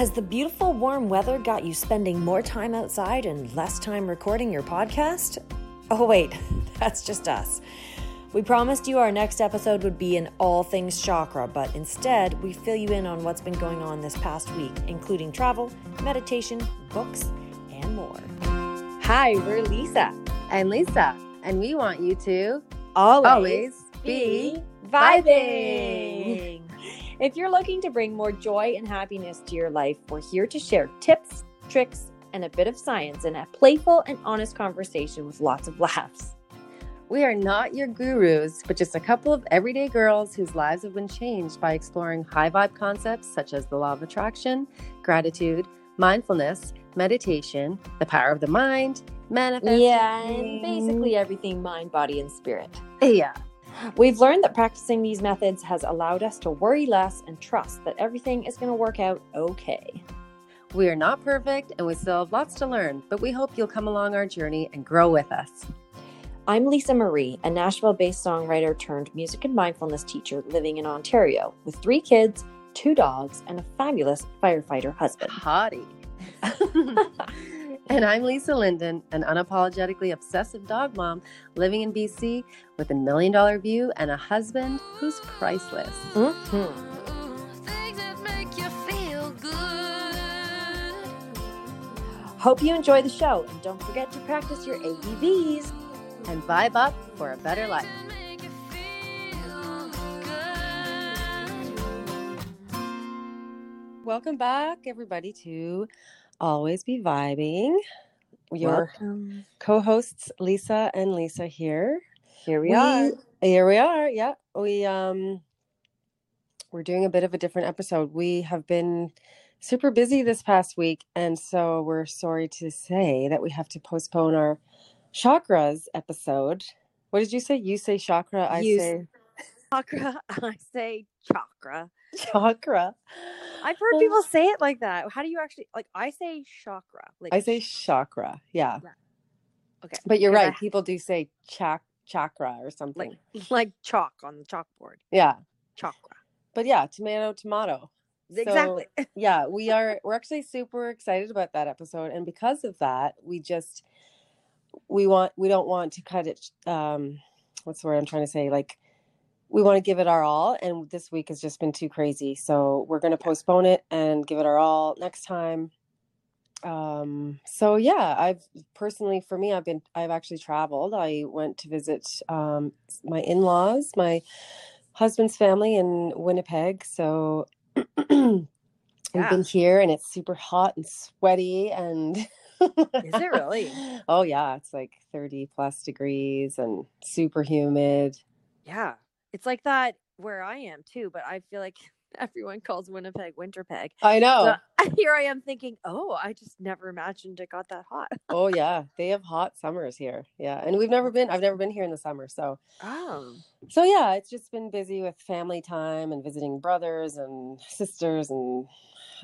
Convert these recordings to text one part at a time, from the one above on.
Has the beautiful warm weather got you spending more time outside and less time recording your podcast? Oh wait, that's just us. We promised you our next episode would be in all things chakra, but instead we fill you in on what's been going on this past week, including travel, meditation, books, and more. Hi, we're Lisa and Lisa, and we want you to always be vibing. If you're looking to bring more joy and happiness to your life, we're here to share tips, tricks, and a bit of science in a playful and honest conversation with lots of laughs. We are not your gurus, but just a couple of everyday girls whose lives have been changed by exploring high-vibe concepts such as the law of attraction, gratitude, mindfulness, meditation, the power of the mind, manifesting. Yeah, and basically everything mind, body, and spirit. Yeah. We've learned that practicing these methods has allowed us to worry less and trust that everything is going to work out okay. We are not perfect and we still have lots to learn, but we hope you'll come along our journey and grow with us. I'm Lisa Marie, a Nashville-based songwriter turned music and mindfulness teacher living in Ontario with 3 kids, 2 dogs, and a fabulous firefighter husband. Hottie. And I'm Lisa Linden, an unapologetically obsessive dog mom living in BC with a $1 million view and a husband who's priceless. Mm-hmm. Things that make you feel good. Hope you enjoy the show, and don't forget to practice your ABVs and vibe up for a better life. Welcome back, everybody, to Always Be Vibing. Your co-hosts Lisa and Lisa here. Here we are. Yeah. We're doing a bit of a different episode. We have been super busy this past week, and so we're sorry to say that we have to postpone our chakras episode. What did you say? You say chakra, I say chakra, I say chakra. Chakra. I've heard people say it like that. How do you actually, like, I say chakra. Like, I say chakra. Yeah. Okay. But you're right. People do say chakra or something. Like chalk on the chalkboard. Yeah. Chakra. But yeah, tomato. Exactly. So, yeah, we're actually super excited about that episode. And because of that, we don't want to cut it. What's the word I'm trying to say? Like, we want to give it our all, and this week has just been too crazy. So we're going to postpone it and give it our all next time. So yeah, I've actually traveled. I went to visit my in-laws, my husband's family in Winnipeg. So we've been here, and it's super hot and sweaty and... Is it really? Oh yeah. It's like 30+ degrees and super humid. Yeah. It's like that where I am too, but I feel like everyone calls Winnipeg Winterpeg. I know. So here I am thinking, oh, I just never imagined it got that hot. Oh yeah. They have hot summers here. Yeah. And I've never been here in the summer. So, so yeah, it's just been busy with family time and visiting brothers and sisters, and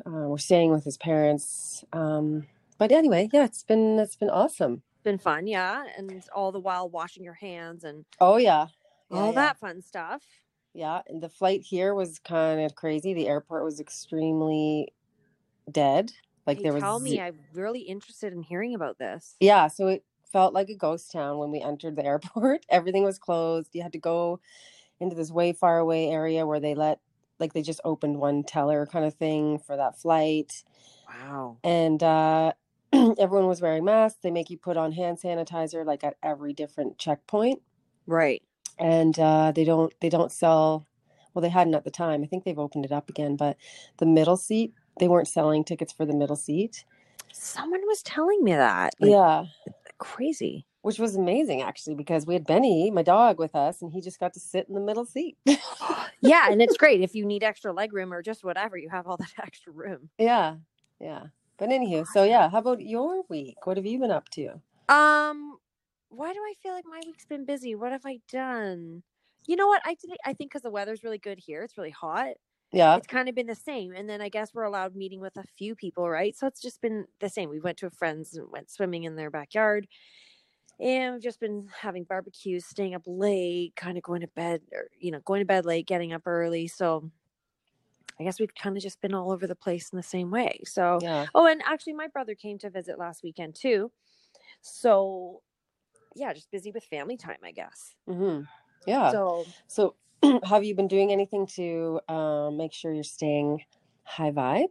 we're staying with his parents. But anyway, yeah, it's been awesome. Been fun, yeah, and all the while washing your hands and that fun stuff. Yeah, and the flight here was kind of crazy. The airport was extremely dead. Like, hey, there was. Tell me, I'm really interested in hearing about this. Yeah, so it felt like a ghost town when we entered the airport. Everything was closed. You had to go into this way far away area where they just opened one teller kind of thing for that flight. Wow. And everyone was wearing masks. They make you put on hand sanitizer like at every different checkpoint. Right. And they don't sell, well, they hadn't at the time. I think they've opened it up again, but the middle seat, they weren't selling tickets for the middle seat. Someone was telling me that. Like, yeah. Crazy. Which was amazing, actually, because we had Benny, my dog, with us, and he just got to sit in the middle seat. Yeah, and it's great if you need extra leg room or just whatever, you have all that extra room. Yeah. But anywho, so yeah, how about your week? What have you been up to? Why do I feel like my week's been busy? What have I done? You know what? I think because the weather's really good here. It's really hot. Yeah. It's kind of been the same. And then I guess we're allowed meeting with a few people, right? So it's just been the same. We went to a friend's and went swimming in their backyard. And we've just been having barbecues, staying up late, kind of going to bed late, getting up early. So I guess we've kind of just been all over the place in the same way. So, yeah. Oh, and actually my brother came to visit last weekend too. So yeah, just busy with family time, I guess. Mm-hmm. Yeah. So have you been doing anything to make sure you're staying high vibe?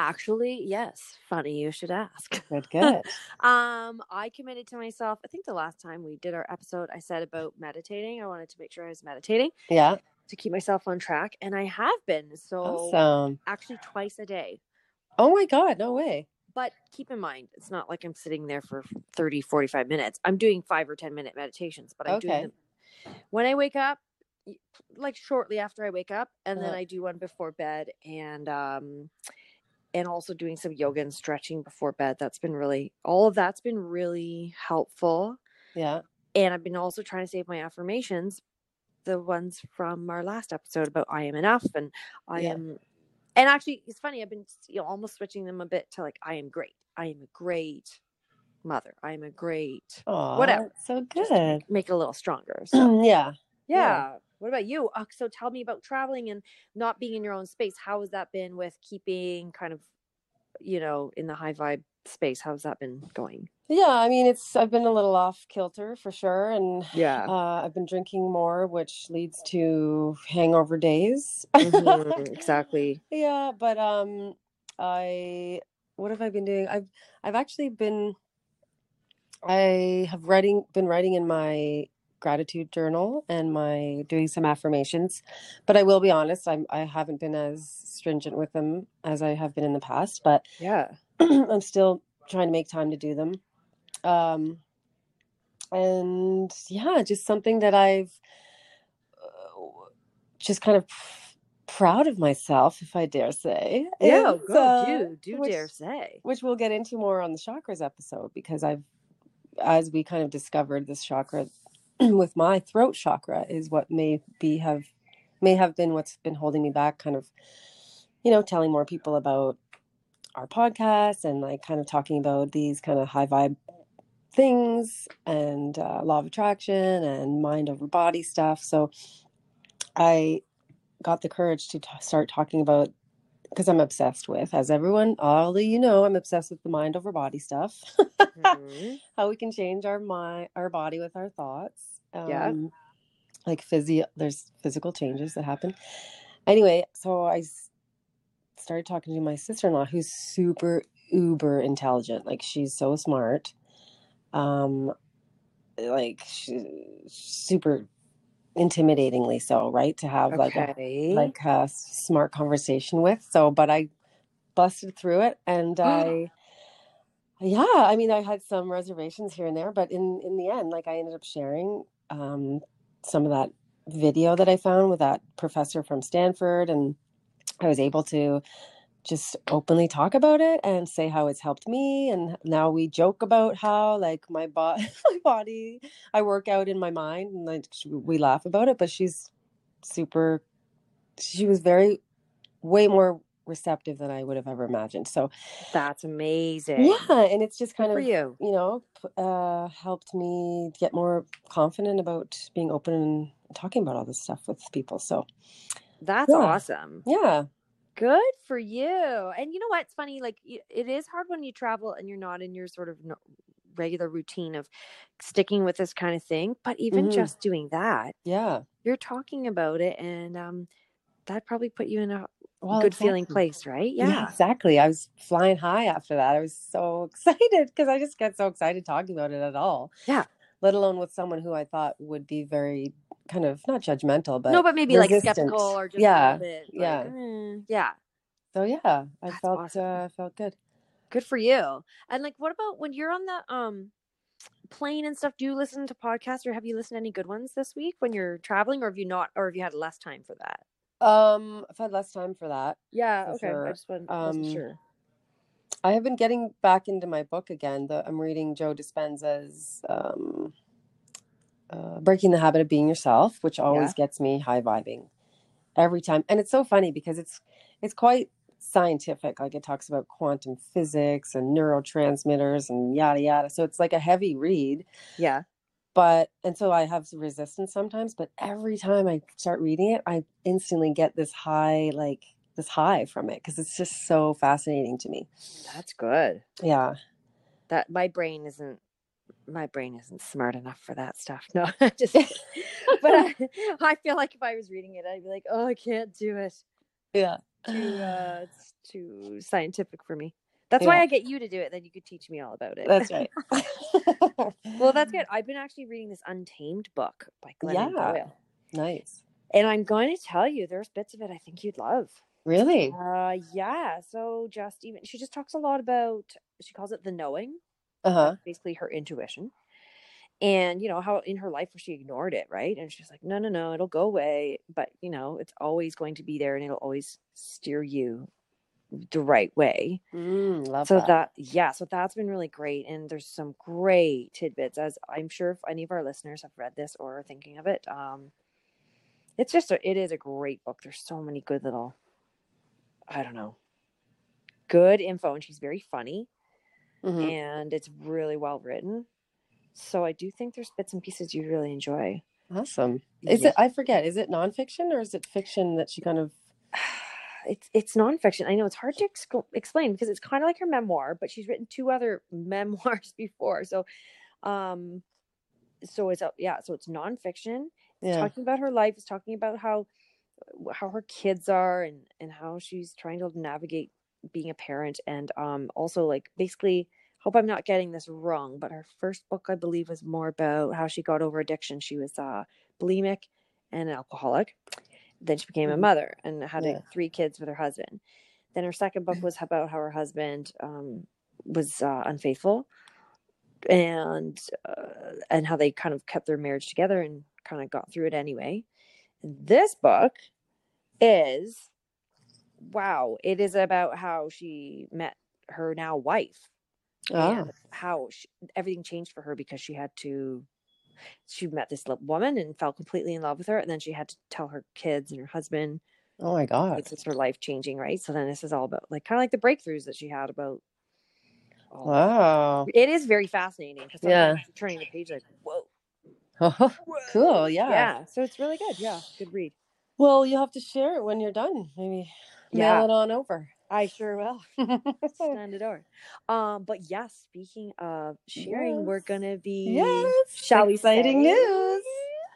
Actually, yes. Funny you should ask. Good. I committed to myself. I think the last time we did our episode, I said about meditating. I wanted to make sure I was meditating. Yeah. To keep myself on track, and I have been. So awesome. Actually twice a day. Oh my God, no way. But keep in mind, it's not like I'm sitting there for 30, 45 minutes. I'm doing 5 or 10 minute meditations, but I'm doing them when I wake up, like shortly after I wake up, and then I do one before bed, and also doing some yoga and stretching before bed. That's been really, all of that's been really helpful. Yeah. And I've been also trying to save my affirmations, the ones from our last episode about I am enough and I am, and actually it's funny. I've been almost switching them a bit to like, I am great. I am a great mother. I am a great, whatever. So good. Just make it a little stronger. So. Yeah. What about you? So tell me about traveling and not being in your own space. How has that been with keeping kind of, in the high vibe space? How's that been going? Yeah. I mean, I've been a little off kilter for sure. And I've been drinking more, which leads to hangover days. Mm-hmm, exactly. Yeah. But, what have I been doing? I've actually been, I have been writing in my gratitude journal and my doing some affirmations, but I will be honest, I haven't been as stringent with them as I have been in the past, but yeah, I'm still trying to make time to do them. And yeah, just something that I've just kind of proud of myself, if I dare say. Yeah, dare say. Which we'll get into more on the chakras episode, because as we kind of discovered this chakra with my throat chakra is what may have been what's been holding me back, kind of, telling more people about our podcast and like kind of talking about these kind of high vibe things and law of attraction and mind over body stuff. So I got the courage to start talking about, because I'm obsessed with, as everyone, I'm obsessed with the mind over body stuff, mm-hmm. How we can change our body with our thoughts. Like there's physical changes that happen. Anyway, so I started talking to my sister-in-law, who's super uber intelligent. Like, she's so smart. Like, she's super intimidatingly so, right, to have like a smart conversation with. So, but I busted through it, and I had some reservations here and there, but in the end, like, I ended up sharing some of that video that I found with that professor from Stanford, and I was able to just openly talk about it and say how it's helped me. And now we joke about how, like, my body, I work out in my mind, and like we laugh about it, but she was way more receptive than I would have ever imagined. So that's amazing. Yeah. And it's just kind of, helped me get more confident about being open and talking about all this stuff with people. So that's awesome. Yeah. Good for you. And you know what? It's funny, like, it is hard when you travel and you're not in your sort of regular routine of sticking with this kind of thing, but even just doing that, you're talking about it, and that probably put you in a good feeling place, right? Yeah, exactly. I was flying high after that. I was so excited, because I just get so excited talking about it at all. Yeah. Let alone with someone who I thought would be very kind of not judgmental, but maybe resistant. Like skeptical or just a little bit. Yeah. Like, yeah. So yeah, I felt awesome. Felt good. Good for you. And like, what about when you're on the plane and stuff? Do you listen to podcasts, or have you listened to any good ones this week when you're traveling, or have you not, or have you had less time for that? I've had less time for that. Yeah. For okay. Sure. I just wasn't sure. I have been getting back into my book again. I'm reading Joe Dispenza's Breaking the Habit of Being Yourself, which always gets me high vibing every time. And it's so funny, because it's quite scientific. Like, it talks about quantum physics and neurotransmitters and yada yada. So it's like a heavy read. Yeah. But, and so I have resistance sometimes, but every time I start reading it, I instantly get this high, like this high from it because it's just so fascinating to me. That's good. Yeah. That my brain isn't smart enough for that stuff. No, just, but I feel like if I was reading it, I'd be like, oh, I can't do it. Yeah. It's too scientific for me. That's why I get you to do it. Then you could teach me all about it. That's right. Well, that's good. I've been actually reading this Untamed book by Glennon Doyle. Nice. And I'm going to tell you, there's bits of it I think you'd love. Really? Yeah. So just even, she just talks a lot about, she calls it the knowing. Uh-huh. Basically her intuition. And, you know, how in her life where she ignored it, right? And she's like, no, it'll go away. But, you know, it's always going to be there and it'll always steer you the right way. So that's been really great. And there's some great tidbits, as I'm sure if any of our listeners have read this or are thinking of it. It's just it is a great book. There's so many good little, I don't know, good info. And she's very funny. Mm-hmm. And it's really well written. So I do think there's bits and pieces you'd really enjoy. Awesome. Is it, I forget, is it nonfiction or is it fiction that she kind of... It's nonfiction. I know it's hard to explain because it's kind of like her memoir, but she's written two other memoirs before. So it's nonfiction. It's talking about her life. It's talking about how her kids are and how she's trying to navigate being a parent, and also like basically, hope I'm not getting this wrong, but her first book I believe was more about how she got over addiction. She was bulimic and an alcoholic. Then she became a mother and had three kids with her husband. Then her second book was about how her husband was unfaithful and how they kind of kept their marriage together and kind of got through it anyway. This book is, it is about how she met her now wife. And how everything changed for her because she met this woman and fell completely in love with her. And then she had to tell her kids and her husband. Oh my God. It's her life changing. Right. So then this is all about like, kind of like the breakthrows that she had about. Wow. It is very fascinating. Yeah. Turning the page like, whoa. Oh, cool. Yeah. Yeah. So it's really good. Yeah. Good read. Well, you'll have to share it when you're done. Maybe mail it on over. I sure will. Stand it over. But yes, speaking of sharing, we're gonna be exciting news.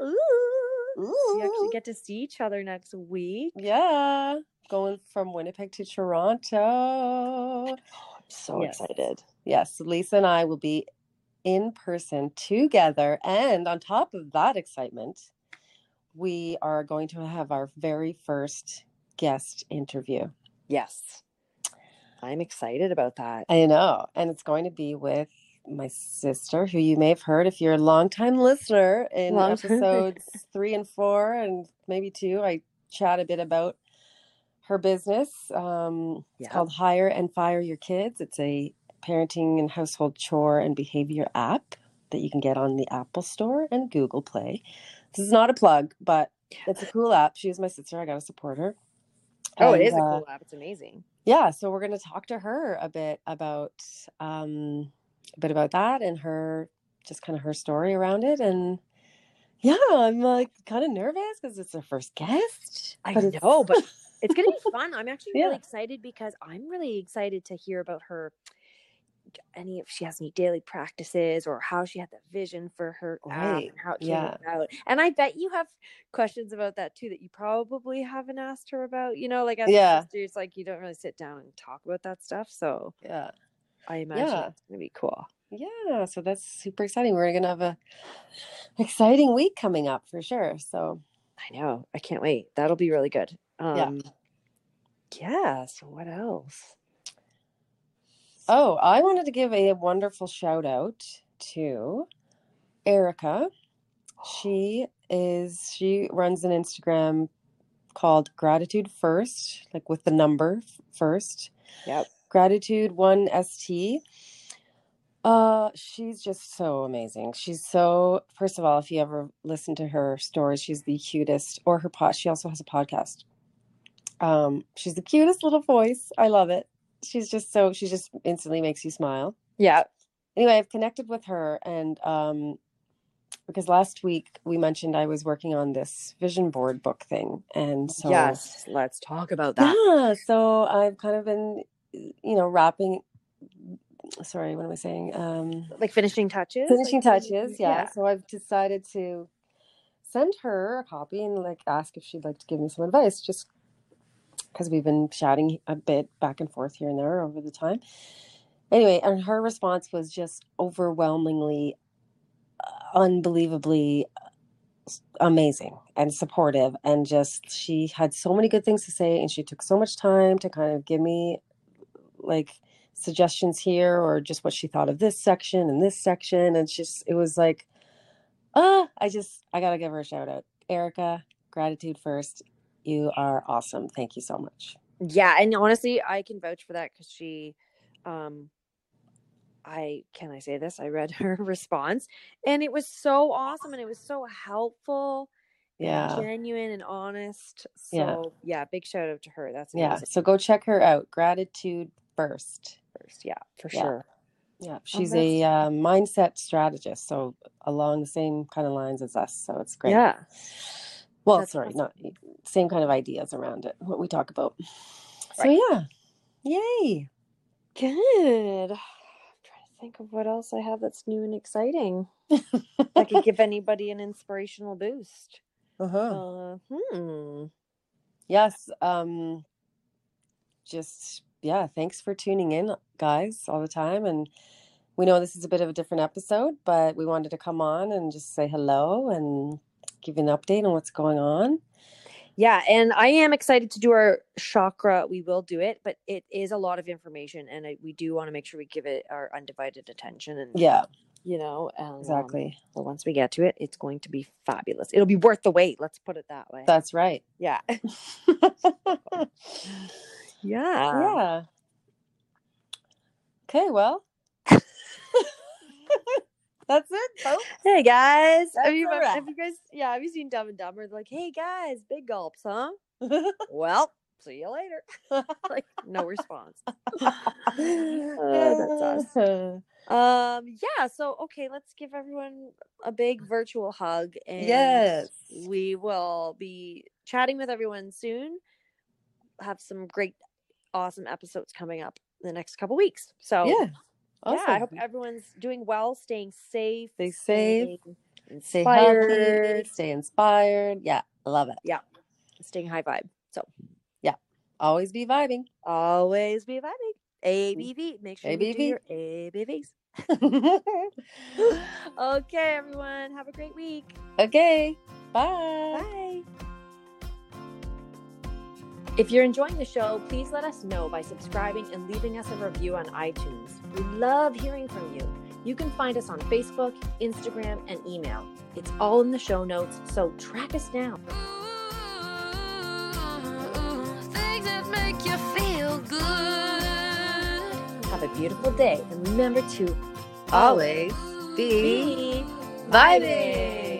Ooh. We actually get to see each other next week. Yeah, going from Winnipeg to Toronto. Oh, I'm so excited. Yes, Lisa and I will be in person together, and on top of that excitement, we are going to have our very first guest interview. Yes. I'm excited about that. I know. And it's going to be with my sister, who you may have heard if you're a longtime listener in episodes 3 and 4 and maybe 2. I chat a bit about her business. It's called Hire and Fire Your Kids. It's a parenting and household chore and behavior app that you can get on the Apple Store and Google Play. This is not a plug, but it's a cool app. She is my sister. I got to support her. It is a cool app. It's amazing. Yeah. So we're going to talk to her a bit about that and her, just kind of her story around it. And yeah, I'm like kind of nervous because it's her first guest. But it's going to be fun. I'm actually really excited because I'm really excited to hear about her, if she has any daily practices or how she had that vision for her app and how it came about. And I bet you have questions about that too, that you probably haven't asked her about, you know, like as a sister, it's like, you don't really sit down and talk about that stuff. So I imagine it's going to be cool. Yeah. So that's super exciting. We're going to have a exciting week coming up for sure. So I know, I can't wait. That'll be really good. So what else? Oh, I wanted to give a wonderful shout out to Erica. She runs an Instagram called Gratitude First, like with the number first. Yep. Gratitude 1ST. She's just so amazing. She's so, first of all, if you ever listen to her stories, she's the cutest, or her pod. She also has a podcast. She's the cutest little voice. I love it. She just instantly makes you smile. Yeah. Anyway, I've connected with her and because last week we mentioned I was working on this vision board book thing. And so yes, let's talk about that. Yeah. So I've kind of been, you know, wrapping, sorry, what am I saying? Like finishing touches? Finishing touches, yeah. So I've decided to send her a copy and like ask if she'd like to give me some advice, just because we've been shouting a bit back and forth here and there over the time. Anyway, and her response was just overwhelmingly, unbelievably amazing and supportive. And just, she had so many good things to say, and she took so much time to kind of give me like suggestions here, or just what she thought of this section and this section. And just, it was like, I gotta give her a shout out. Erica, Gratitude First. You are awesome. Thank you so much. Yeah. And honestly, I can vouch for that, because she, I say this? I read her response, and it was so awesome, and it was so helpful. Yeah. And genuine and honest. So yeah, big shout out to her. That's amazing. Yeah. So go check her out. Gratitude First. Yeah, for sure. Yeah. She's a mindset strategist. So along the same kind of lines as us. So it's great. Yeah. Well, that's sorry, awesome. Not same kind of ideas around it, what we talk about. Right. So yeah. Yay. Good. Think of what else I have that's new and exciting that could give anybody an inspirational boost. Yes. Thanks for tuning in, guys, all the time. And we know this is a bit of a different episode, but we wanted to come on and just say hello and give you an update on what's going on. Yeah, and I am excited to do our chakra. We will do it, but it is a lot of information, and we do want to make sure we give it our undivided attention. And exactly. So once we get to it, it's going to be fabulous. It'll be worth the wait. Let's put it that way. That's right. Yeah. Yeah. Okay. Well. That's it, folks. Hey guys, have you seen Dumb and Dumber? They're like, hey guys, big gulps, huh? Well, see you later. Like, no response. That's us. So okay, let's give everyone a big virtual hug, and yes, we will be chatting with everyone soon. Have some great, awesome episodes coming up in the next couple weeks. So yeah. Awesome. Yeah, I hope everyone's doing well, staying safe. Stay safe, stay healthy, stay inspired. Yeah, I love it. Yeah, staying high vibe. So, yeah, always be vibing. Always be vibing. ABV. Make sure you do your ABVs. Okay, everyone. Have a great week. Okay. Bye. Bye. If you're enjoying the show, please let us know by subscribing and leaving us a review on iTunes. We love hearing from you. You can find us on Facebook, Instagram, and email. It's all in the show notes, so track us down. Things that make you feel good. Have a beautiful day, and remember to always be vibing.